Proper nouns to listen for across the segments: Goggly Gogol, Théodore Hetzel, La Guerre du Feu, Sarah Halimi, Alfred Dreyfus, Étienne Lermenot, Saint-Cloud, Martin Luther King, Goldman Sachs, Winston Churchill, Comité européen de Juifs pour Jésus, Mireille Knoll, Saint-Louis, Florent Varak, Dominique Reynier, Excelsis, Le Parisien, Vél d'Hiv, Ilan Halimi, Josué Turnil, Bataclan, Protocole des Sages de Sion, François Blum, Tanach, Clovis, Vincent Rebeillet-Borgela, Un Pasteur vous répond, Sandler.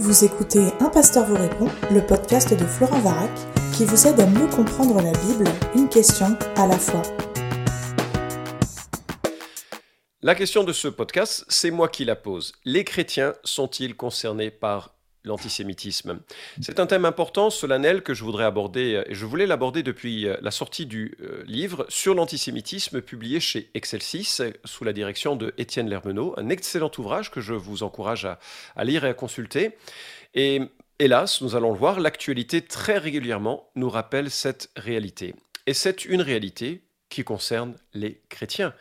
Vous écoutez Un Pasteur vous répond, le podcast de Florent Varak, qui vous aide à mieux comprendre la Bible, une question à la fois. La question de ce podcast, c'est moi qui la pose. Les chrétiens sont-ils concernés par l'antisémitisme? C'est un thème important, solennel, que je voudrais aborder, et je voulais l'aborder depuis la sortie du livre sur l'antisémitisme publié chez Excelsis, sous la direction de Étienne Lermenot, un excellent ouvrage que je vous encourage à lire et à consulter. Et hélas, nous allons le voir, l'actualité très régulièrement nous rappelle cette réalité. Et c'est une réalité qui concerne les chrétiens.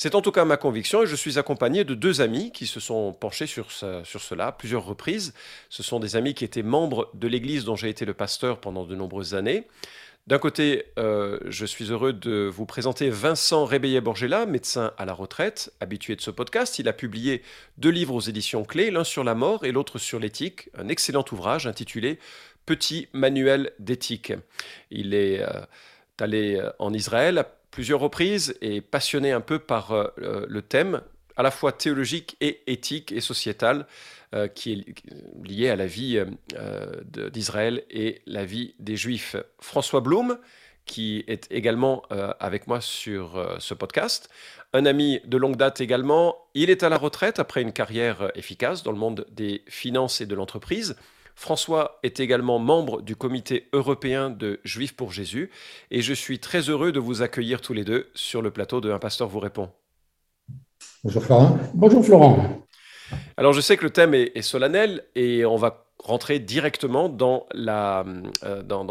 C'est en tout cas ma conviction, et je suis accompagné de deux amis qui se sont penchés sur cela à plusieurs reprises. Ce sont des amis qui étaient membres de l'église dont j'ai été le pasteur pendant de nombreuses années. D'un côté, je suis heureux de vous présenter Vincent Rebeillet-Borgela, médecin à la retraite, habitué de ce podcast. Il a publié deux livres aux éditions Clés, l'un sur la mort et l'autre sur l'éthique, un excellent ouvrage intitulé « Petit manuel d'éthique ». Il est allé en Israël plusieurs reprises et passionné un peu par le thème à la fois théologique et éthique et sociétal qui est lié à la vie d'Israël et la vie des Juifs. François Blum, qui est également avec moi sur ce podcast, un ami de longue date également. Il est à la retraite après une carrière efficace dans le monde des finances et de l'entreprise. François est également membre du Comité européen de Juifs pour Jésus et je suis très heureux de vous accueillir tous les deux sur le plateau de Un Pasteur vous répond. Bonjour Florent. Bonjour Florent. Alors je sais que le thème est solennel et on va rentrer directement dans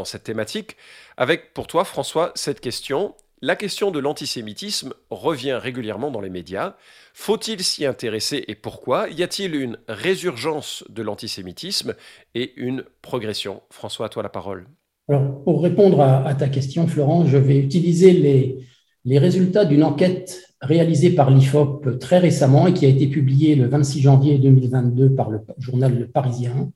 cette thématique avec pour toi François cette question. La question de l'antisémitisme revient régulièrement dans les médias. Faut-il s'y intéresser et pourquoi? Y a-t-il une résurgence de l'antisémitisme et une progression? François, à toi la parole. Alors, pour répondre à ta question, Florent, je vais utiliser les résultats d'une enquête réalisée par l'IFOP très récemment et qui a été publiée le 26 janvier 2022 par le journal Le Parisien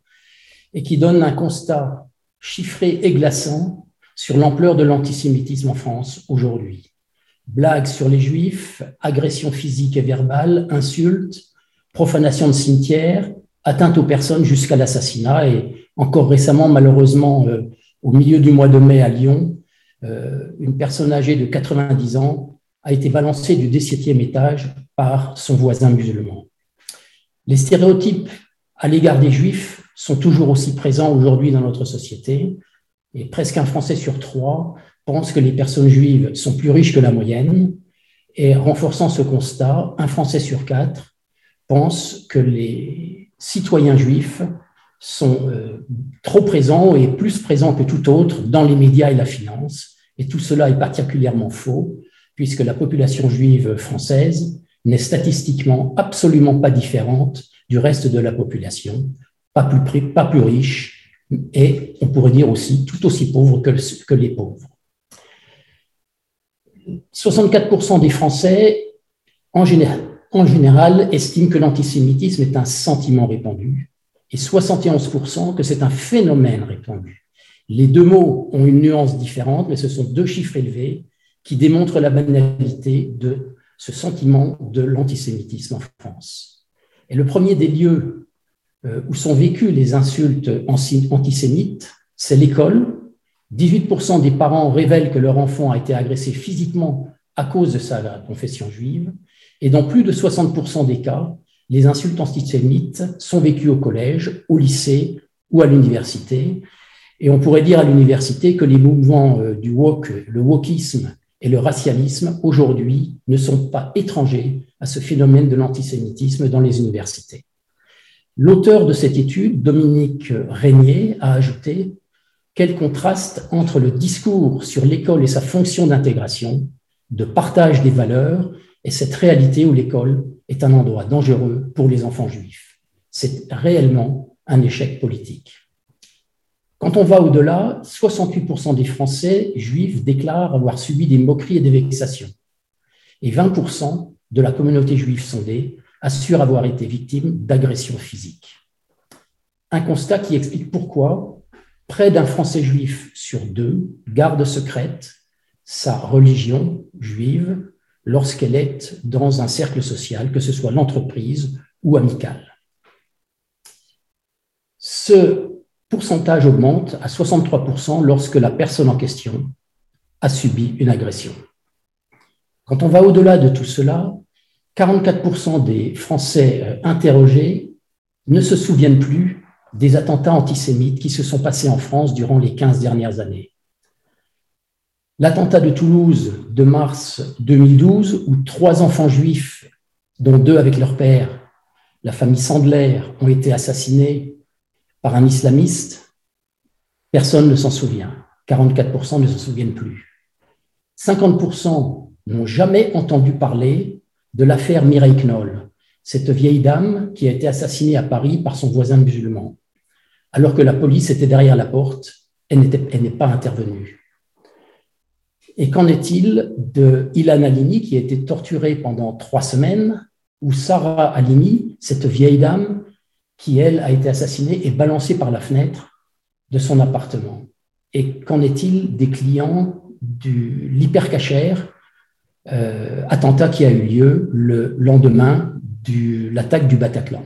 et qui donne un constat chiffré et glaçant sur l'ampleur de l'antisémitisme en France aujourd'hui. Blagues sur les Juifs, agressions physiques et verbales, insultes, profanation de cimetières, atteintes aux personnes jusqu'à l'assassinat. Et encore récemment, malheureusement, au milieu du mois de mai à Lyon, une personne âgée de 90 ans a été balancée du 17e étage par son voisin musulman. Les stéréotypes à l'égard des Juifs sont toujours aussi présents aujourd'hui dans notre société. Et presque un Français sur trois pense que les personnes juives sont plus riches que la moyenne. Et renforçant ce constat, un Français sur quatre pense que les citoyens juifs sont trop présents et plus présents que tout autre dans les médias et la finance. Et tout cela est particulièrement faux, puisque la population juive française n'est statistiquement absolument pas différente du reste de la population, pas plus riche, et on pourrait dire aussi tout aussi pauvre que les pauvres. 64% des Français, en général, estiment que l'antisémitisme est un sentiment répandu et 71% que c'est un phénomène répandu. Les deux mots ont une nuance différente, mais ce sont deux chiffres élevés qui démontrent la banalité de ce sentiment de l'antisémitisme en France. Et le premier des lieux où sont vécues les insultes antisémites, c'est l'école. 18% des parents révèlent que leur enfant a été agressé physiquement à cause de sa confession juive. Et dans plus de 60% des cas, les insultes antisémites sont vécues au collège, au lycée ou à l'université. Et on pourrait dire à l'université que les mouvements du woke, le wokisme et le racialisme, aujourd'hui, ne sont pas étrangers à ce phénomène de l'antisémitisme dans les universités. L'auteur de cette étude, Dominique Reynier, a ajouté « Quel contraste entre le discours sur l'école et sa fonction d'intégration, de partage des valeurs, et cette réalité où l'école est un endroit dangereux pour les enfants juifs. C'est réellement un échec politique. » Quand on va au-delà, 68% des Français juifs déclarent avoir subi des moqueries et des vexations. Et 20% de la communauté juive sondée assure avoir été victime d'agressions physiques. Un constat qui explique pourquoi près d'un Français juif sur deux garde secrète sa religion juive lorsqu'elle est dans un cercle social, que ce soit l'entreprise ou amicale. Ce pourcentage augmente à 63% lorsque la personne en question a subi une agression. Quand on va au-delà de tout cela, 44% des Français interrogés ne se souviennent plus des attentats antisémites qui se sont passés en France durant les 15 dernières années. L'attentat de Toulouse de mars 2012, où 3 enfants juifs, dont 2 avec leur père, la famille Sandler, ont été assassinés par un islamiste, personne ne s'en souvient. 44% ne s'en souviennent plus. 50% n'ont jamais entendu parler de l'affaire Mireille Knoll, cette vieille dame qui a été assassinée à Paris par son voisin musulman. Alors que la police était derrière la porte, elle n'est pas intervenue. Et qu'en est-il de Ilan Halimi, qui a été torturée pendant 3 semaines, ou Sarah Halimi, cette vieille dame qui, elle, a été assassinée et balancée par la fenêtre de son appartement? Et qu'en est-il des clients de l'hypercachère, attentat qui a eu lieu le lendemain de l'attaque du Bataclan?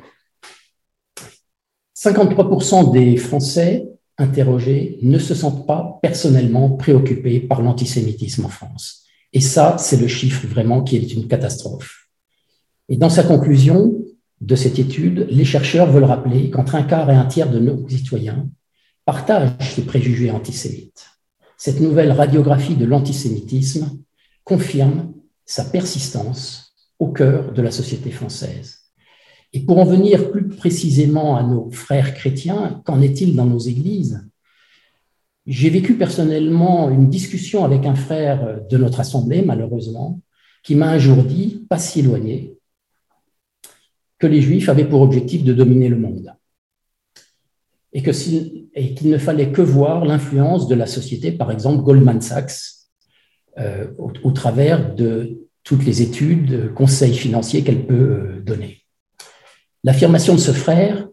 53% des Français interrogés ne se sentent pas personnellement préoccupés par l'antisémitisme en France. Et ça, c'est le chiffre vraiment qui est une catastrophe. Et dans sa conclusion de cette étude, les chercheurs veulent rappeler qu'entre 1/4 et 1/3 de nos citoyens partagent ces préjugés antisémites. Cette nouvelle radiographie de l'antisémitisme confirme sa persistance au cœur de la société française. Et pour en venir plus précisément à nos frères chrétiens, qu'en est-il dans nos églises? J'ai vécu personnellement une discussion avec un frère de notre assemblée, malheureusement, qui m'a un jour dit, pas si éloigné, que les Juifs avaient pour objectif de dominer le monde et qu'il ne fallait que voir l'influence de la société, par exemple Goldman Sachs, au travers de toutes les études, conseils financiers qu'elle peut donner. L'affirmation de ce frère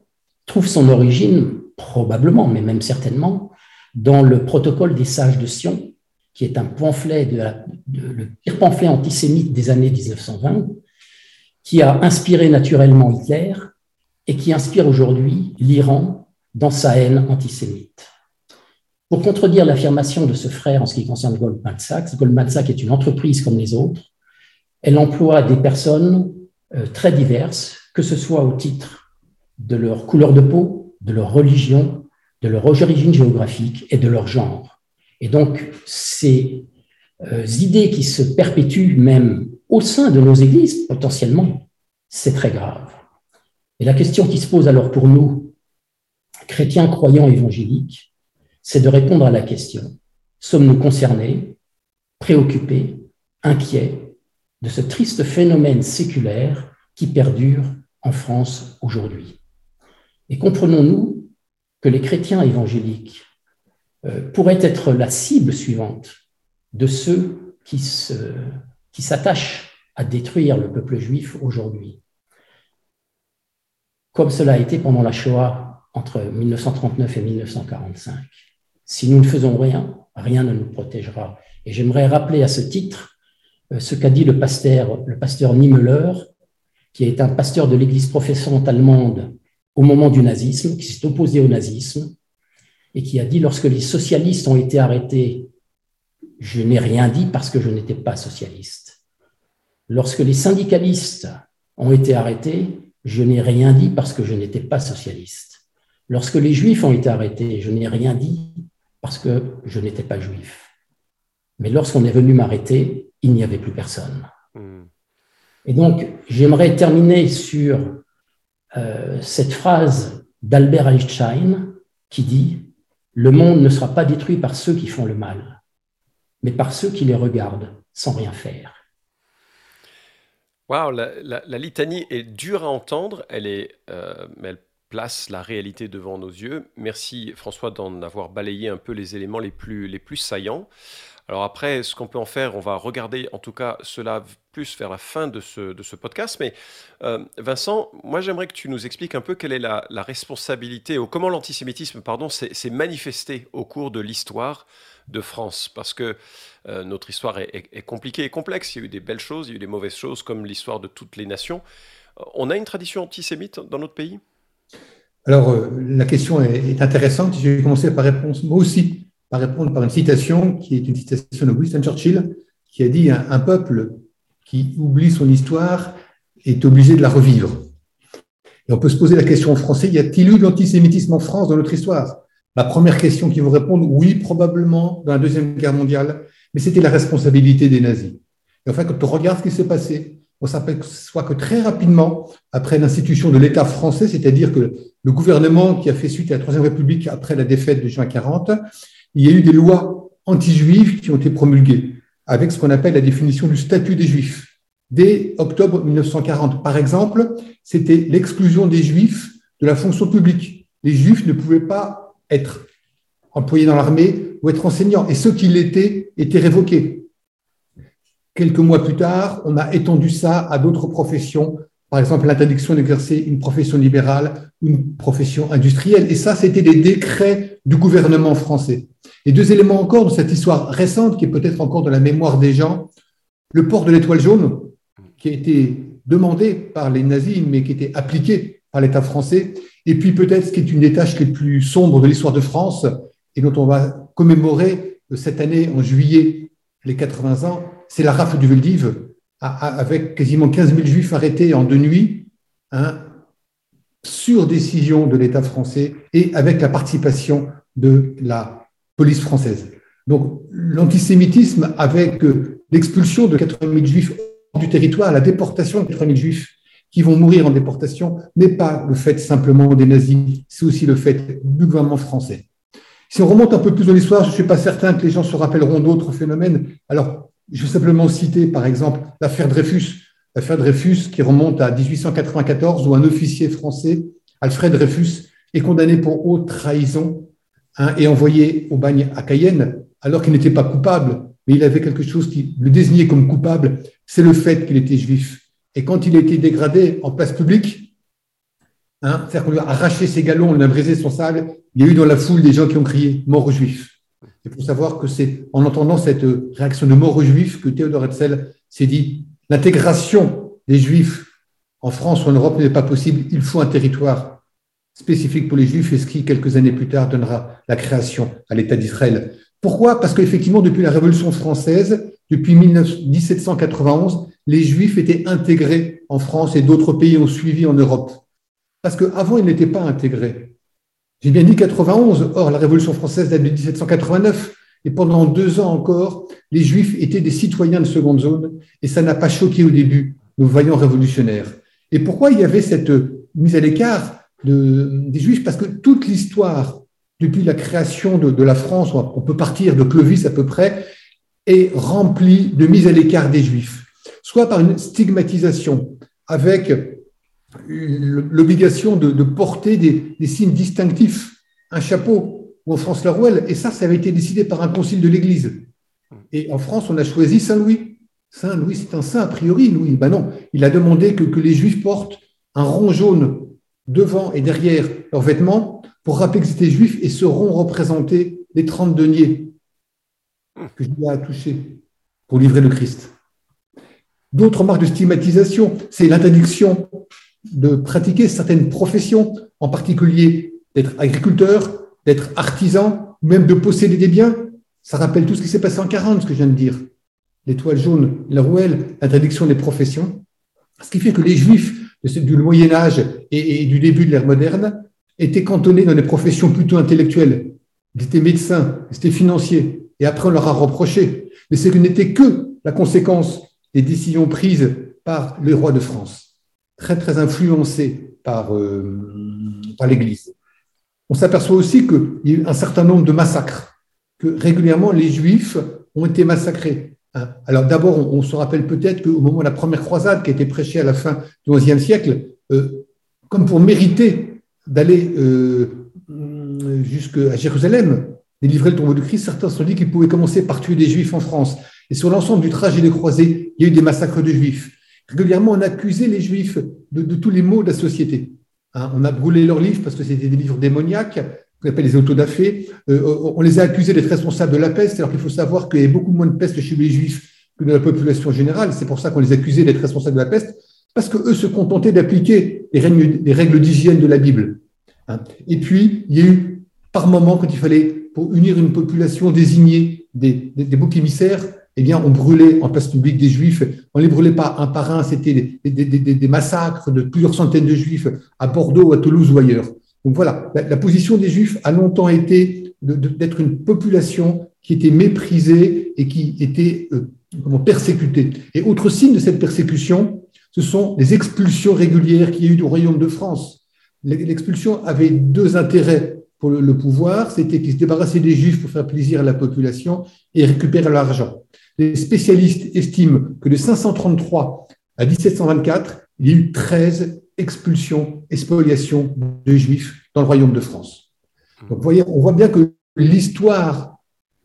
trouve son origine, probablement, mais même certainement, dans le Protocole des Sages de Sion, qui est un pamphlet, le pire pamphlet antisémite des années 1920, qui a inspiré naturellement Hitler et qui inspire aujourd'hui l'Iran dans sa haine antisémite. Pour contredire l'affirmation de ce frère en ce qui concerne Goldman Sachs est une entreprise comme les autres. Elle emploie des personnes très diverses, que ce soit au titre de leur couleur de peau, de leur religion, de leur origine géographique et de leur genre. Et donc, ces idées qui se perpétuent même au sein de nos églises, potentiellement, c'est très grave. Et la question qui se pose alors pour nous, chrétiens, croyants, évangéliques, c'est de répondre à la question : sommes-nous concernés, préoccupés, inquiets de ce triste phénomène séculaire qui perdure en France aujourd'hui? Et comprenons-nous que les chrétiens évangéliques pourraient être la cible suivante de ceux qui s'attachent à détruire le peuple juif aujourd'hui, comme cela a été pendant la Shoah entre 1939 et 1945. Si nous ne faisons rien, rien ne nous protégera. Et j'aimerais rappeler à ce titre ce qu'a dit le pasteur Niemöller, qui est un pasteur de l'église professante allemande au moment du nazisme, qui s'est opposé au nazisme, et qui a dit: lorsque les socialistes ont été arrêtés, je n'ai rien dit parce que je n'étais pas socialiste. Lorsque les syndicalistes ont été arrêtés, je n'ai rien dit parce que je n'étais pas socialiste. Lorsque les juifs ont été arrêtés, je n'ai rien dit parce que je n'étais pas juif. Mais lorsqu'on est venu m'arrêter, il n'y avait plus personne. Et donc, j'aimerais terminer sur cette phrase d'Albert Einstein qui dit « Le monde ne sera pas détruit par ceux qui font le mal, mais par ceux qui les regardent sans rien faire. » Wow, la litanie est dure à entendre, elle place la réalité devant nos yeux. Merci François d'en avoir balayé un peu les éléments les plus saillants. Alors après, ce qu'on peut en faire, on va regarder en tout cas cela plus vers la fin de ce podcast. Mais Vincent, moi j'aimerais que tu nous expliques un peu quelle est la responsabilité, ou comment l'antisémitisme s'est manifesté au cours de l'histoire de France. Parce que notre histoire est compliquée et complexe. Il y a eu des belles choses, il y a eu des mauvaises choses, comme l'histoire de toutes les nations. On a une tradition antisémite dans notre pays ? Alors, la question est intéressante. J'ai commencé par répondre par une citation qui est une citation de Winston Churchill, qui a dit « Un peuple qui oublie son histoire est obligé de la revivre ». Et on peut se poser la question en français, y a-t-il eu de l'antisémitisme en France dans notre histoire ? Ma première question qui vous répond, oui, probablement, dans la Deuxième Guerre mondiale, mais c'était la responsabilité des nazis. Et enfin, quand on regarde ce qui s'est passé, on s'aperçoit que très rapidement, après l'institution de l'État français, c'est-à-dire que le gouvernement qui a fait suite à la Troisième République après la défaite de juin 40, il y a eu des lois anti-juives qui ont été promulguées, avec ce qu'on appelle la définition du statut des juifs. Dès octobre 1940, par exemple, c'était l'exclusion des Juifs de la fonction publique. Les Juifs ne pouvaient pas être employés dans l'armée ou être enseignants, et ceux qui l'étaient étaient révoqués. Quelques mois plus tard, on a étendu ça à d'autres professions, par exemple l'interdiction d'exercer une profession libérale ou une profession industrielle, et ça, c'était des décrets du gouvernement français. Et deux éléments encore de cette histoire récente, qui est peut-être encore dans la mémoire des gens, le port de l'étoile jaune, qui a été demandé par les nazis, mais qui était appliqué par l'État français, et puis peut-être ce qui est une des tâches les plus sombres de l'histoire de France, et dont on va commémorer cette année, en juillet, les 80 ans, c'est la rafle du Vél d'Hiv, avec quasiment 15 000 juifs arrêtés en deux nuits, sur décision de l'État français, et avec la participation de la police française. Donc l'antisémitisme, avec l'expulsion de 80 000 juifs du territoire, la déportation de 80 000 juifs qui vont mourir en déportation n'est pas le fait simplement des nazis, c'est aussi le fait du gouvernement français. Si on remonte un peu plus dans l'histoire, je ne suis pas certain que les gens se rappelleront d'autres phénomènes. Alors, je vais simplement citer, par exemple, l'affaire Dreyfus. L'affaire Dreyfus qui remonte à 1894, où un officier français, Alfred Dreyfus, est condamné pour haute trahison et envoyé au bagne à Cayenne, alors qu'il n'était pas coupable, mais il avait quelque chose qui le désignait comme coupable, c'est le fait qu'il était juif. Et quand il a été dégradé en place publique, c'est-à-dire qu'on lui a arraché ses galons, on lui a brisé son sable, il y a eu dans la foule des gens qui ont crié « Mort aux Juifs ». Il faut savoir que c'est en entendant cette réaction de « Mort aux Juifs » que Théodore Hetzel s'est dit « L'intégration des Juifs en France ou en Europe n'est pas possible, il faut un territoire » spécifique pour les Juifs, et ce qui, quelques années plus tard, donnera la création à l'État d'Israël. Pourquoi ? Parce qu'effectivement, depuis la Révolution française, depuis 1791, les Juifs étaient intégrés en France et d'autres pays ont suivi en Europe. Parce qu'avant, ils n'étaient pas intégrés. J'ai bien dit 91, or la Révolution française date de 1789, et pendant 2 ans encore, les Juifs étaient des citoyens de seconde zone, et ça n'a pas choqué au début nos vaillants révolutionnaires. Et pourquoi il y avait cette mise à l'écart des Juifs, parce que toute l'histoire, depuis la création de la France, on peut partir de Clovis à peu près, est remplie de mise à l'écart des Juifs, soit par une stigmatisation, avec l'obligation de porter des signes distinctifs, un chapeau, ou en France la rouelle, et ça avait été décidé par un concile de l'Église. Et en France, on a choisi Saint-Louis. Saint-Louis, c'est un saint a priori, Louis. Ben non, il a demandé que les Juifs portent un rond jaune devant et derrière leurs vêtements pour rappeler que c'était juif et seront représentés les 30 deniers que Judas a touchés pour livrer le Christ. D'autres marques de stigmatisation, c'est l'interdiction de pratiquer certaines professions, en particulier d'être agriculteur, d'être artisan, même de posséder des biens. Ça rappelle tout ce qui s'est passé en 40, ce que je viens de dire. L'étoile jaune, la rouelle, l'interdiction des professions. Ce qui fait que les juifs du Moyen-Âge et du début de l'ère moderne, étaient cantonnés dans des professions plutôt intellectuelles. Ils étaient médecins, ils étaient financiers, et après on leur a reproché. Mais ce n'était que la conséquence des décisions prises par les rois de France, très très influencés par l'Église. On s'aperçoit aussi qu'il y a eu un certain nombre de massacres, que régulièrement les Juifs ont été massacrés. Alors d'abord, on se rappelle peut-être qu'au moment de la première croisade qui a été prêchée à la fin du XIe siècle, comme pour mériter d'aller jusqu'à Jérusalem, délivrer le tombeau du Christ, certains se sont dit qu'ils pouvaient commencer par tuer des Juifs en France. Et sur l'ensemble du trajet des croisés, il y a eu des massacres de Juifs. Régulièrement, on accusait les Juifs de tous les maux de la société. On a brûlé leurs livres parce que c'était des livres démoniaques, qu'on appelle les autodafés, on les a accusés d'être responsables de la peste, alors qu'il faut savoir qu'il y a beaucoup moins de peste chez les Juifs que dans la population générale, c'est pour ça qu'on les accusait d'être responsables de la peste, parce qu'eux se contentaient d'appliquer les règles d'hygiène de la Bible. Et puis, il y a eu, par moment, quand il fallait, pour unir une population, désigner des boucs émissaires, eh bien, on brûlait en place publique des Juifs. On les brûlait pas un par un. C'était des massacres de plusieurs centaines de Juifs à Bordeaux, à Toulouse ou ailleurs. Donc voilà, la position des Juifs a longtemps été d'être une population qui était méprisée et qui était persécutée. Et autre signe de cette persécution, ce sont les expulsions régulières qu'il y a eu au Royaume de France. L'expulsion avait deux intérêts pour le pouvoir, c'était qu'ils se débarrassaient des Juifs pour faire plaisir à la population et récupérer leur argent. Les spécialistes estiment que de 533 à 1724, il y a eu 13 expulsions et spoliations de Juifs dans le Royaume de France. Donc, vous voyez, on voit bien que l'histoire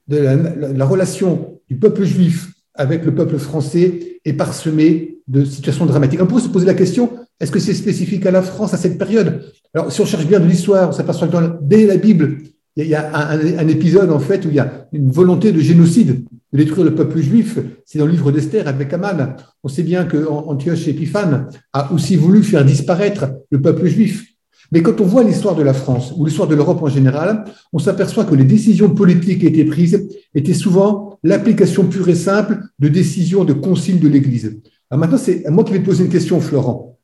de la relation du peuple juif avec le peuple français est parsemée de situations dramatiques. On pourrait se poser la question, est-ce que c'est spécifique à la France à cette période? Alors, si on cherche bien de l'histoire, on s'aperçoit que dès la Bible, il y a un épisode en fait où il y a une volonté de génocide, de détruire le peuple juif. C'est dans le livre d'Esther avec Aman. On sait bien que Antioche Épiphane a aussi voulu faire disparaître le peuple juif. Mais quand on voit l'histoire de la France ou l'histoire de l'Europe en général, on s'aperçoit que les décisions politiques qui étaient prises étaient souvent l'application pure et simple de décisions de conciles de l'Église. Alors maintenant, c'est moi qui vais te poser une question, Florent.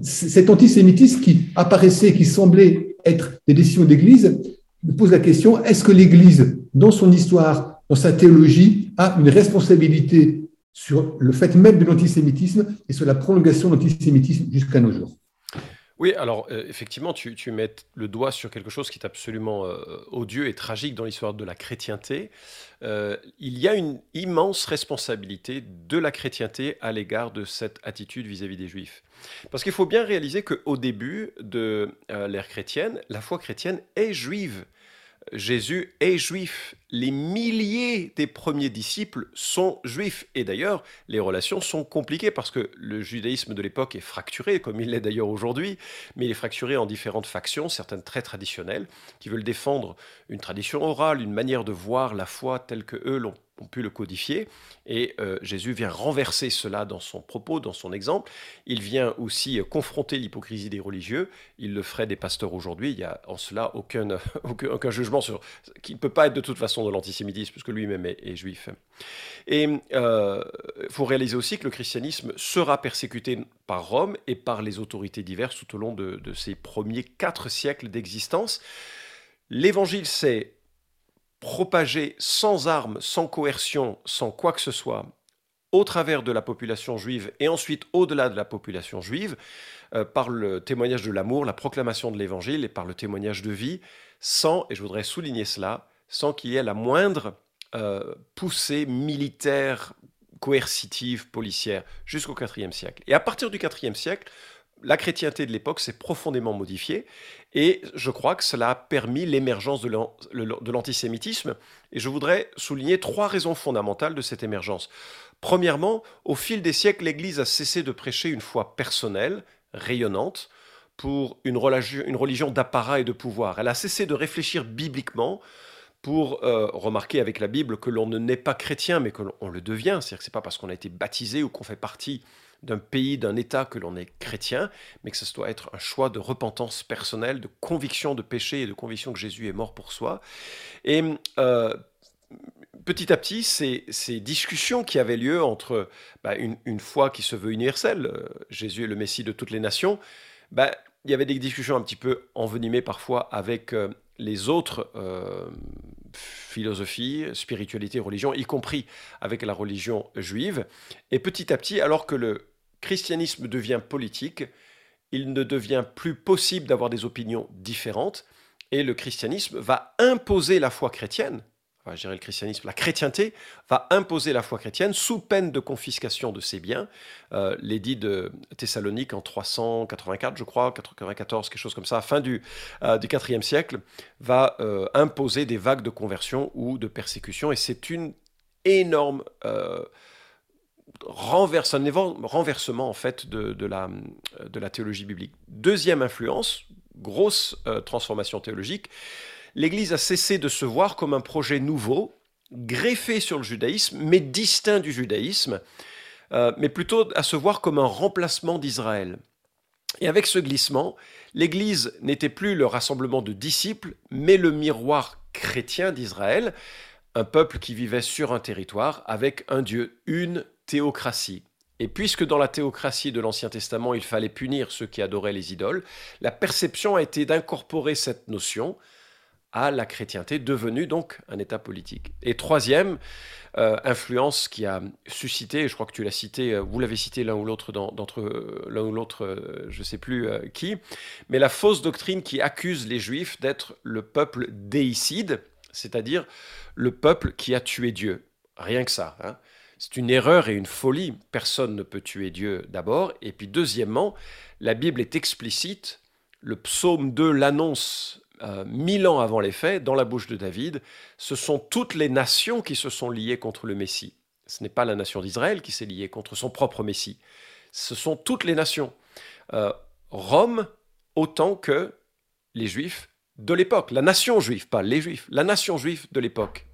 Cet antisémitisme qui apparaissait, qui semblait être des décisions d'Église, me pose la question, est-ce que l'Église, dans son histoire, dans sa théologie, a une responsabilité sur le fait même de l'antisémitisme et sur la prolongation de l'antisémitisme jusqu'à nos jours? Oui, alors effectivement, tu mets le doigt sur quelque chose qui est absolument odieux et tragique dans l'histoire de la chrétienté. Il y a une immense responsabilité de la chrétienté à l'égard de cette attitude vis-à-vis des Juifs. Parce qu'il faut bien réaliser qu'au début de l'ère chrétienne, la foi chrétienne est juive. Jésus est juif. Les milliers des premiers disciples sont juifs. Et d'ailleurs, les relations sont compliquées parce que le judaïsme de l'époque est fracturé, comme il l'est d'ailleurs aujourd'hui, mais il est fracturé en différentes factions, certaines très traditionnelles, qui veulent défendre une tradition orale, une manière de voir la foi telle qu'eux l'ont pu le codifier, et Jésus vient renverser cela dans son propos, dans son exemple. Il vient aussi confronter l'hypocrisie des religieux. Il le ferait des pasteurs aujourd'hui. Il n'y a en cela aucun jugement sur qui ne peut pas être de toute façon de l'antisémitisme, puisque lui-même est juif. Et faut réaliser aussi que le christianisme sera persécuté par Rome et par les autorités diverses tout au long de ces premiers 4 siècles d'existence. L'évangile, c'est propagé sans armes, sans coercion, sans quoi que ce soit, au travers de la population juive et ensuite au-delà de la population juive, par le témoignage de l'amour, la proclamation de l'évangile et par le témoignage de vie, sans, et je voudrais souligner cela, sans qu'il y ait la moindre poussée militaire, coercitive, policière, jusqu'au IVe siècle. Et à partir du IVe siècle, la chrétienté de l'époque s'est profondément modifiée et je crois que cela a permis l'émergence de l'antisémitisme. Et je voudrais souligner 3 raisons fondamentales de cette émergence. Premièrement, au fil des siècles, l'Église a cessé de prêcher une foi personnelle, rayonnante, pour une religion d'apparat et de pouvoir. Elle a cessé de réfléchir bibliquement pour remarquer avec la Bible que l'on ne naît pas chrétien, mais que l'on le devient. C'est-à-dire que ce n'est pas parce qu'on a été baptisé ou qu'on fait partie d'un pays, d'un État que l'on est chrétien, mais que ça doit être un choix de repentance personnelle, de conviction de péché et de conviction que Jésus est mort pour soi. Et petit à petit, ces discussions qui avaient lieu entre une foi qui se veut universelle, Jésus est le Messie de toutes les nations, il y avait des discussions un petit peu envenimées parfois avec les autres philosophies, spiritualité, religion, y compris avec la religion juive. Et petit à petit, alors que le christianisme devient politique, il ne devient plus possible d'avoir des opinions différentes et le christianisme va imposer la foi chrétienne. Enfin, je dirais le christianisme, la chrétienté va imposer la foi chrétienne sous peine de confiscation de ses biens. L'édit de Thessalonique en 384, je crois, 94, quelque chose comme ça, fin du IVe siècle, va imposer des vagues de conversion ou de persécution. Et c'est une énorme renversement en fait de la théologie biblique. Deuxième influence, grosse transformation théologique. L'Église a cessé de se voir comme un projet nouveau, greffé sur le judaïsme, mais distinct du judaïsme, mais plutôt à se voir comme un remplacement d'Israël. Et avec ce glissement, l'Église n'était plus le rassemblement de disciples, mais le miroir chrétien d'Israël, un peuple qui vivait sur un territoire avec un Dieu, une théocratie. Et puisque dans la théocratie de l'Ancien Testament, il fallait punir ceux qui adoraient les idoles, la perception a été d'incorporer cette notion à la chrétienté, devenue donc un État politique. Et troisième influence qui a suscité, je crois que tu l'as cité, vous l'avez cité l'un ou l'autre, je ne sais plus qui, mais la fausse doctrine qui accuse les Juifs d'être le peuple déicide, c'est-à-dire le peuple qui a tué Dieu. Rien que ça, hein. C'est une erreur et une folie. Personne ne peut tuer Dieu d'abord. Et puis deuxièmement, la Bible est explicite. Le psaume 2 l'annonce 1000 ans avant les faits, dans la bouche de David. Ce sont toutes les nations qui se sont liées contre le Messie. Ce n'est pas la nation d'Israël qui s'est liée contre son propre Messie. Ce sont toutes les nations. Rome autant que les Juifs de l'époque. La nation juive, pas les Juifs. La nation juive de l'époque.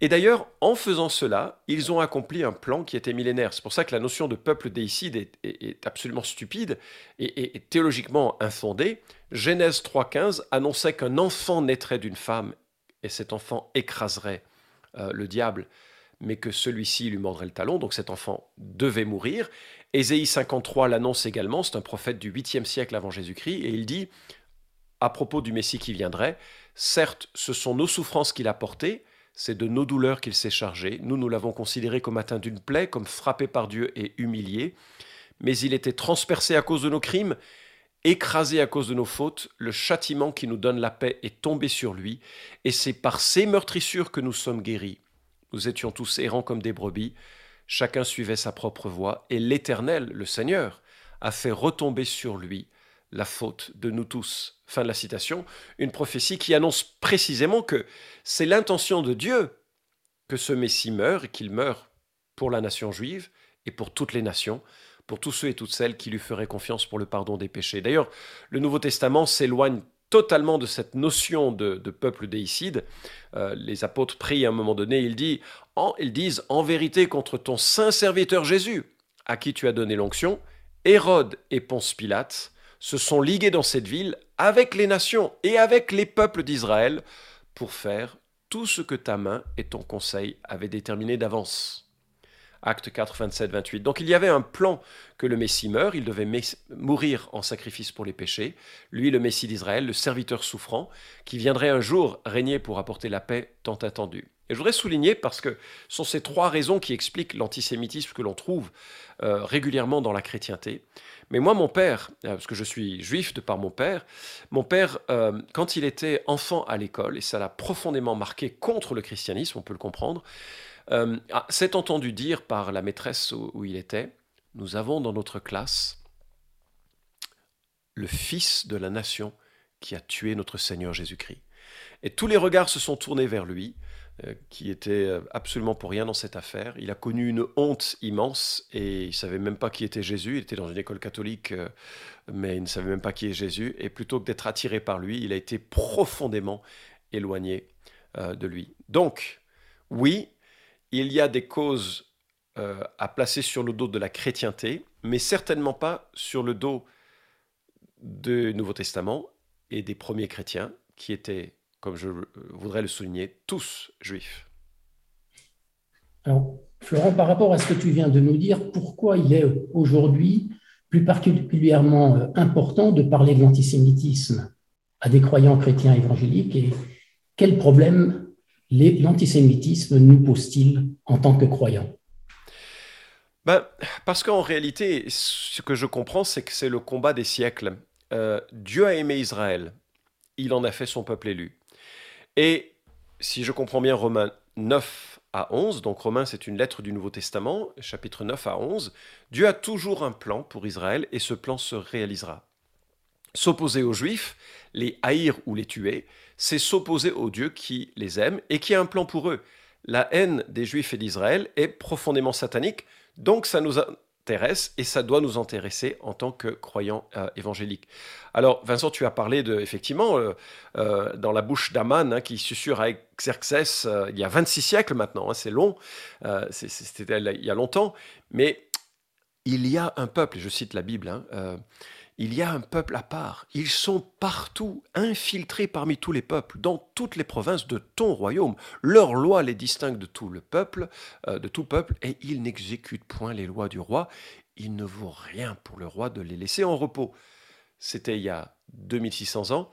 Et d'ailleurs, en faisant cela, ils ont accompli un plan qui était millénaire. C'est pour ça que la notion de peuple déicide est absolument stupide et théologiquement infondée. Genèse 3.15 annonçait qu'un enfant naîtrait d'une femme et cet enfant écraserait le diable, mais que celui-ci lui mordrait le talon, donc cet enfant devait mourir. Ésaïe 53 l'annonce également, c'est un prophète du 8e siècle avant Jésus-Christ, et il dit, à propos du Messie qui viendrait, « Certes, ce sont nos souffrances qu'il a portées, c'est de nos douleurs qu'il s'est chargé. Nous, nous l'avons considéré comme atteint d'une plaie, comme frappé par Dieu et humilié. Mais il était transpercé à cause de nos crimes, écrasé à cause de nos fautes. Le châtiment qui nous donne la paix est tombé sur lui. Et c'est par ses meurtrissures que nous sommes guéris. Nous étions tous errants comme des brebis. Chacun suivait sa propre voie. Et l'Éternel, le Seigneur, a fait retomber sur lui la faute de nous tous. » Fin de la citation. Une prophétie qui annonce précisément que c'est l'intention de Dieu que ce Messie meure et qu'il meure pour la nation juive et pour toutes les nations, pour tous ceux et toutes celles qui lui feraient confiance pour le pardon des péchés. D'ailleurs, le Nouveau Testament s'éloigne totalement de cette notion de peuple déicide. Les apôtres prient à un moment donné, ils disent « En vérité, contre ton saint serviteur Jésus, à qui tu as donné l'onction, Hérode et Ponce Pilate, se sont ligués dans cette ville avec les nations et avec les peuples d'Israël pour faire tout ce que ta main et ton conseil avaient déterminé d'avance. » Actes 4, 27, 28. Donc il y avait un plan que le Messie meure, il devait mourir en sacrifice pour les péchés. Lui, le Messie d'Israël, le serviteur souffrant, qui viendrait un jour régner pour apporter la paix tant attendue. Et je voudrais souligner, parce que ce sont ces trois raisons qui expliquent l'antisémitisme que l'on trouve régulièrement dans la chrétienté. Mais moi, mon père, parce que je suis juif de par mon père, quand il était enfant à l'école, et ça l'a profondément marqué contre le christianisme, on peut le comprendre, s'est entendu dire par la maîtresse où il était, « Nous avons dans notre classe le fils de la nation qui a tué notre Seigneur Jésus-Christ. » Et tous les regards se sont tournés vers lui, qui était absolument pour rien dans cette affaire. Il a connu une honte immense et il ne savait même pas qui était Jésus. Il était dans une école catholique, mais il ne savait même pas qui est Jésus. Et plutôt que d'être attiré par lui, il a été profondément éloigné de lui. Donc, oui, il y a des causes à placer sur le dos de la chrétienté, mais certainement pas sur le dos du Nouveau Testament et des premiers chrétiens qui étaient, comme je voudrais le souligner, tous juifs. Alors, Florent, par rapport à ce que tu viens de nous dire, pourquoi il est aujourd'hui plus particulièrement important de parler de l'antisémitisme à des croyants chrétiens évangéliques et quel problème l'antisémitisme nous pose-t-il en tant que croyants ? Parce qu'en réalité, ce que je comprends, c'est que c'est le combat des siècles. Dieu a aimé Israël, il en a fait son peuple élu. Et si je comprends bien Romains 9 à 11, donc Romains c'est une lettre du Nouveau Testament, chapitre 9 à 11, Dieu a toujours un plan pour Israël et ce plan se réalisera. S'opposer aux Juifs, les haïr ou les tuer, c'est s'opposer au Dieu qui les aime et qui a un plan pour eux. La haine des Juifs et d'Israël est profondément satanique, donc ça nous et ça doit nous intéresser en tant que croyants évangéliques. Alors Vincent, tu as parlé effectivement dans la bouche d'Aman qui susurre à Xerxès il y a 26 siècles maintenant, c'est long, c'était il y a longtemps, mais il y a un peuple, je cite la Bible, il y a un peuple à part. Ils sont partout, infiltrés parmi tous les peuples, dans toutes les provinces de ton royaume. Leur loi les distingue de tout peuple, et ils n'exécutent point les lois du roi. Il ne vaut rien pour le roi de les laisser en repos. C'était il y a 2600 ans,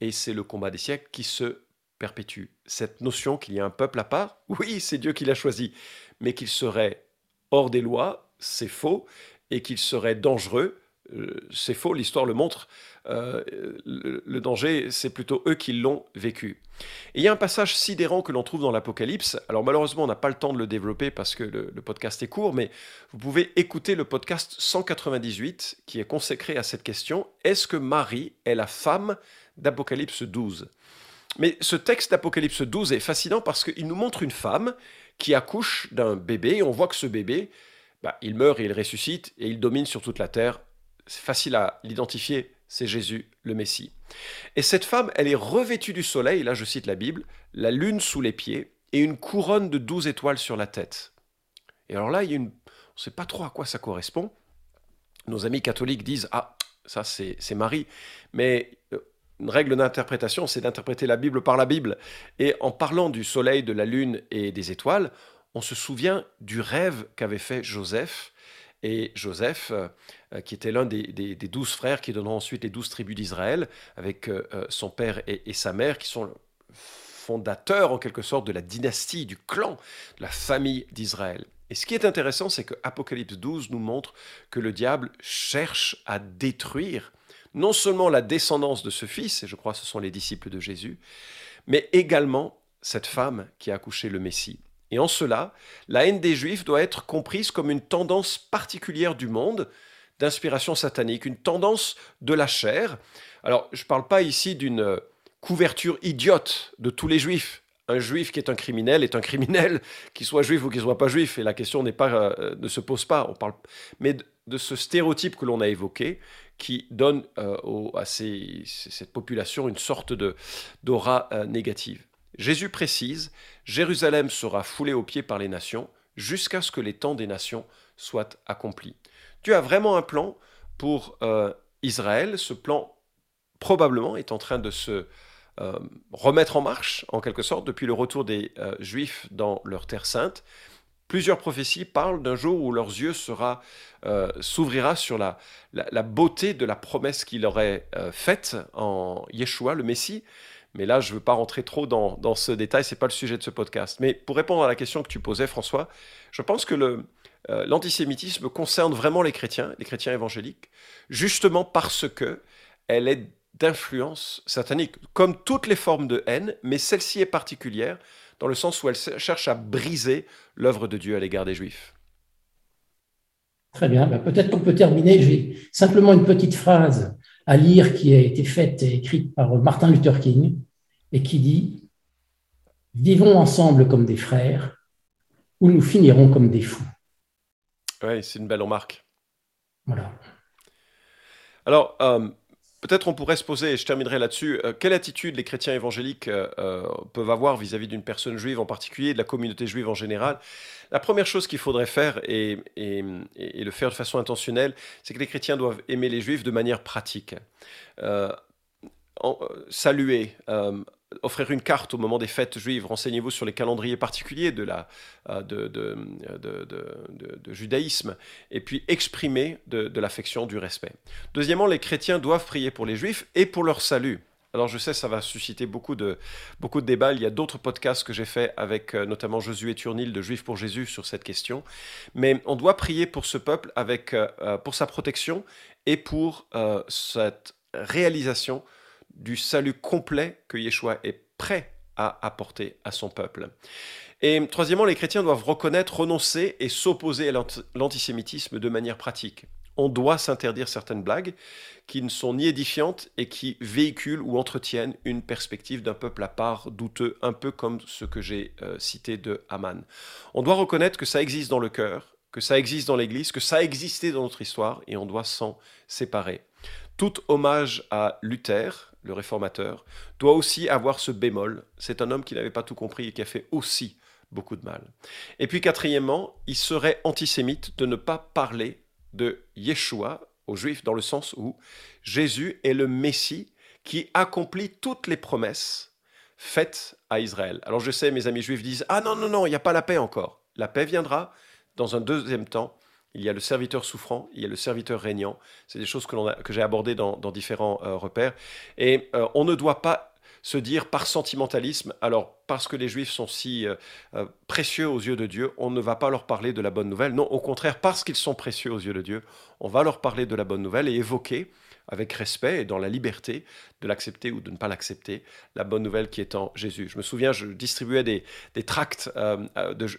et c'est le combat des siècles qui se perpétue. Cette notion qu'il y a un peuple à part, oui, c'est Dieu qui l'a choisi, mais qu'il serait hors des lois, c'est faux, et qu'il serait dangereux, c'est faux, l'histoire le montre, le danger, c'est plutôt eux qui l'ont vécu. Et il y a un passage sidérant que l'on trouve dans l'Apocalypse. Alors malheureusement, on n'a pas le temps de le développer parce que le podcast est court, mais vous pouvez écouter le podcast 198 qui est consacré à cette question. Est-ce que Marie est la femme d'Apocalypse 12 ? Mais ce texte d'Apocalypse 12 est fascinant parce qu'il nous montre une femme qui accouche d'un bébé, et on voit que ce bébé, il meurt et il ressuscite, et il domine sur toute la terre. C'est facile à l'identifier, c'est Jésus, le Messie. Et cette femme, elle est revêtue du soleil, là je cite la Bible, la lune sous les pieds, et une couronne de 12 étoiles sur la tête. Et alors là, on ne sait pas trop à quoi ça correspond. Nos amis catholiques disent « Ah, ça c'est Marie », mais... Une règle d'interprétation, c'est d'interpréter la Bible par la Bible. Et en parlant du soleil, de la lune et des étoiles, on se souvient du rêve qu'avait fait Joseph. Et Joseph, qui était l'un des 12 frères qui donneront ensuite les 12 tribus d'Israël, avec son père et sa mère, qui sont fondateurs en quelque sorte de la dynastie, du clan, de la famille d'Israël. Et ce qui est intéressant, c'est que Apocalypse 12 nous montre que le diable cherche à détruire non seulement la descendance de ce fils, et je crois que ce sont les disciples de Jésus, mais également cette femme qui a accouché le Messie. Et en cela, la haine des Juifs doit être comprise comme une tendance particulière du monde, d'inspiration satanique, une tendance de la chair. Alors, je ne parle pas ici d'une couverture idiote de tous les Juifs. Un Juif qui est un criminel, qu'il soit juif ou qu'il ne soit pas juif, et la question ne se pose pas. On parle, mais de ce stéréotype que l'on a évoqué, qui donne cette population une sorte d'aura négative. Jésus précise, Jérusalem sera foulée aux pieds par les nations jusqu'à ce que les temps des nations soient accomplis. Dieu a vraiment un plan pour Israël. Ce plan, probablement, est en train de se remettre en marche, en quelque sorte, depuis le retour des Juifs dans leur terre sainte. Plusieurs prophéties parlent d'un jour où leurs yeux s'ouvrira sur la beauté de la promesse qu'il aurait faite en Yeshua, le Messie. Mais là, je ne veux pas rentrer trop dans ce détail, ce n'est pas le sujet de ce podcast. Mais pour répondre à la question que tu posais, François, je pense que l'antisémitisme concerne vraiment les chrétiens évangéliques, justement parce qu'elle est d'influence satanique, comme toutes les formes de haine, mais celle-ci est particulière, dans le sens où elle cherche à briser l'œuvre de Dieu à l'égard des Juifs. Très bien, peut-être qu'on peut terminer. J'ai simplement une petite phrase à lire qui a été faite et écrite par Martin Luther King et qui dit « Vivons ensemble comme des frères ou nous finirons comme des fous. » Oui, c'est une belle remarque. Voilà. Alors, peut-être on pourrait se poser, et je terminerai là-dessus, quelle attitude les chrétiens évangéliques peuvent avoir vis-à-vis d'une personne juive en particulier, de la communauté juive en général. La première chose qu'il faudrait faire, et le faire de façon intentionnelle, c'est que les chrétiens doivent aimer les juifs de manière pratique. Saluer, offrir une carte au moment des fêtes juives, renseignez-vous sur les calendriers particuliers de judaïsme, et puis exprimer de l'affection, du respect. Deuxièmement, les chrétiens doivent prier pour les juifs et pour leur salut. Alors je sais, ça va susciter beaucoup de débats. Il y a d'autres podcasts que j'ai faits avec notamment Josué Turnil de Juifs pour Jésus sur cette question. Mais on doit prier pour ce peuple pour sa protection et pour cette réalisation du salut complet que Yeshua est prêt à apporter à son peuple. Et troisièmement, les chrétiens doivent reconnaître, renoncer et s'opposer à l'antisémitisme de manière pratique. On doit s'interdire certaines blagues qui ne sont ni édifiantes et qui véhiculent ou entretiennent une perspective d'un peuple à part douteux, un peu comme ce que j'ai cité de Haman. On doit reconnaître que ça existe dans le cœur, que ça existe dans l'Église, que ça a existé dans notre histoire et on doit s'en séparer. Tout hommage à Luther, le réformateur, doit aussi avoir ce bémol. C'est un homme qui n'avait pas tout compris et qui a fait aussi beaucoup de mal. Et puis quatrièmement, il serait antisémite de ne pas parler de Yeshua aux Juifs dans le sens où Jésus est le Messie qui accomplit toutes les promesses faites à Israël. Alors je sais, mes amis juifs disent « Ah non, non, non, il n'y a pas la paix encore. La paix viendra dans un deuxième temps. Il y a le serviteur souffrant, il y a le serviteur régnant. » C'est des choses que j'ai abordées dans différents repères. Et on ne doit pas se dire par sentimentalisme, alors parce que les Juifs sont si précieux aux yeux de Dieu, on ne va pas leur parler de la bonne nouvelle. Non, au contraire, parce qu'ils sont précieux aux yeux de Dieu, on va leur parler de la bonne nouvelle et évoquer avec respect et dans la liberté de l'accepter ou de ne pas l'accepter, la bonne nouvelle qui est en Jésus. Je me souviens, je distribuais des tracts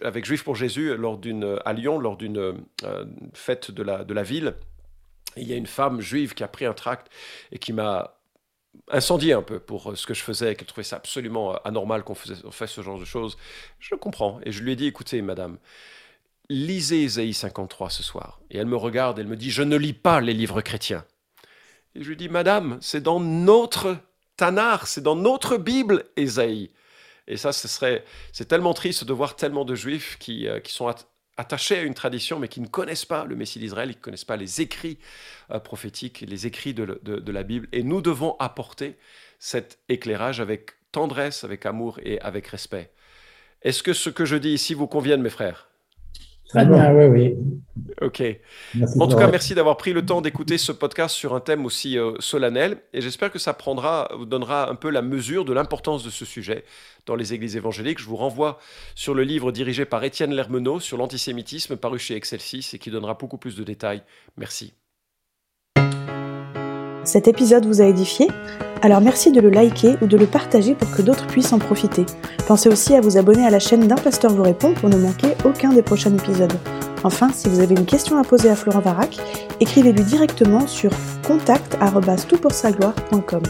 avec Juifs pour Jésus à Lyon lors d'une fête de la ville. Et il y a une femme juive qui a pris un tract et qui m'a incendié un peu pour ce que je faisais, qu'elle trouvait ça absolument anormal qu'on fasse ce genre de choses. Je le comprends. Et je lui ai dit, écoutez, madame, lisez Ésaïe 53 ce soir. Et elle me regarde, elle me dit, je ne lis pas les livres chrétiens. Et je lui dis, madame, c'est dans notre Tanach, c'est dans notre Bible, Ésaïe. Et ça, c'est tellement triste de voir tellement de Juifs qui sont attachés à une tradition, mais qui ne connaissent pas le Messie d'Israël, qui ne connaissent pas les écrits prophétiques, les écrits de la Bible. Et nous devons apporter cet éclairage avec tendresse, avec amour et avec respect. Est-ce que ce que je dis ici vous convient, mes frères ? Très bien, oui, oui. OK. Merci en tout cas, merci d'avoir pris le temps d'écouter ce podcast sur un thème aussi solennel. Et j'espère que ça vous donnera un peu la mesure de l'importance de ce sujet dans les églises évangéliques. Je vous renvoie sur le livre dirigé par Étienne Lermenot sur l'antisémitisme, paru chez Excelsis et qui donnera beaucoup plus de détails. Merci. Cet épisode vous a édifié ? Alors merci de le liker ou de le partager pour que d'autres puissent en profiter. Pensez aussi à vous abonner à la chaîne d'Un Pasteur vous répond pour ne manquer aucun des prochains épisodes. Enfin, si vous avez une question à poser à Florent Varak, écrivez-lui directement sur contact@toutpoursagloire.com.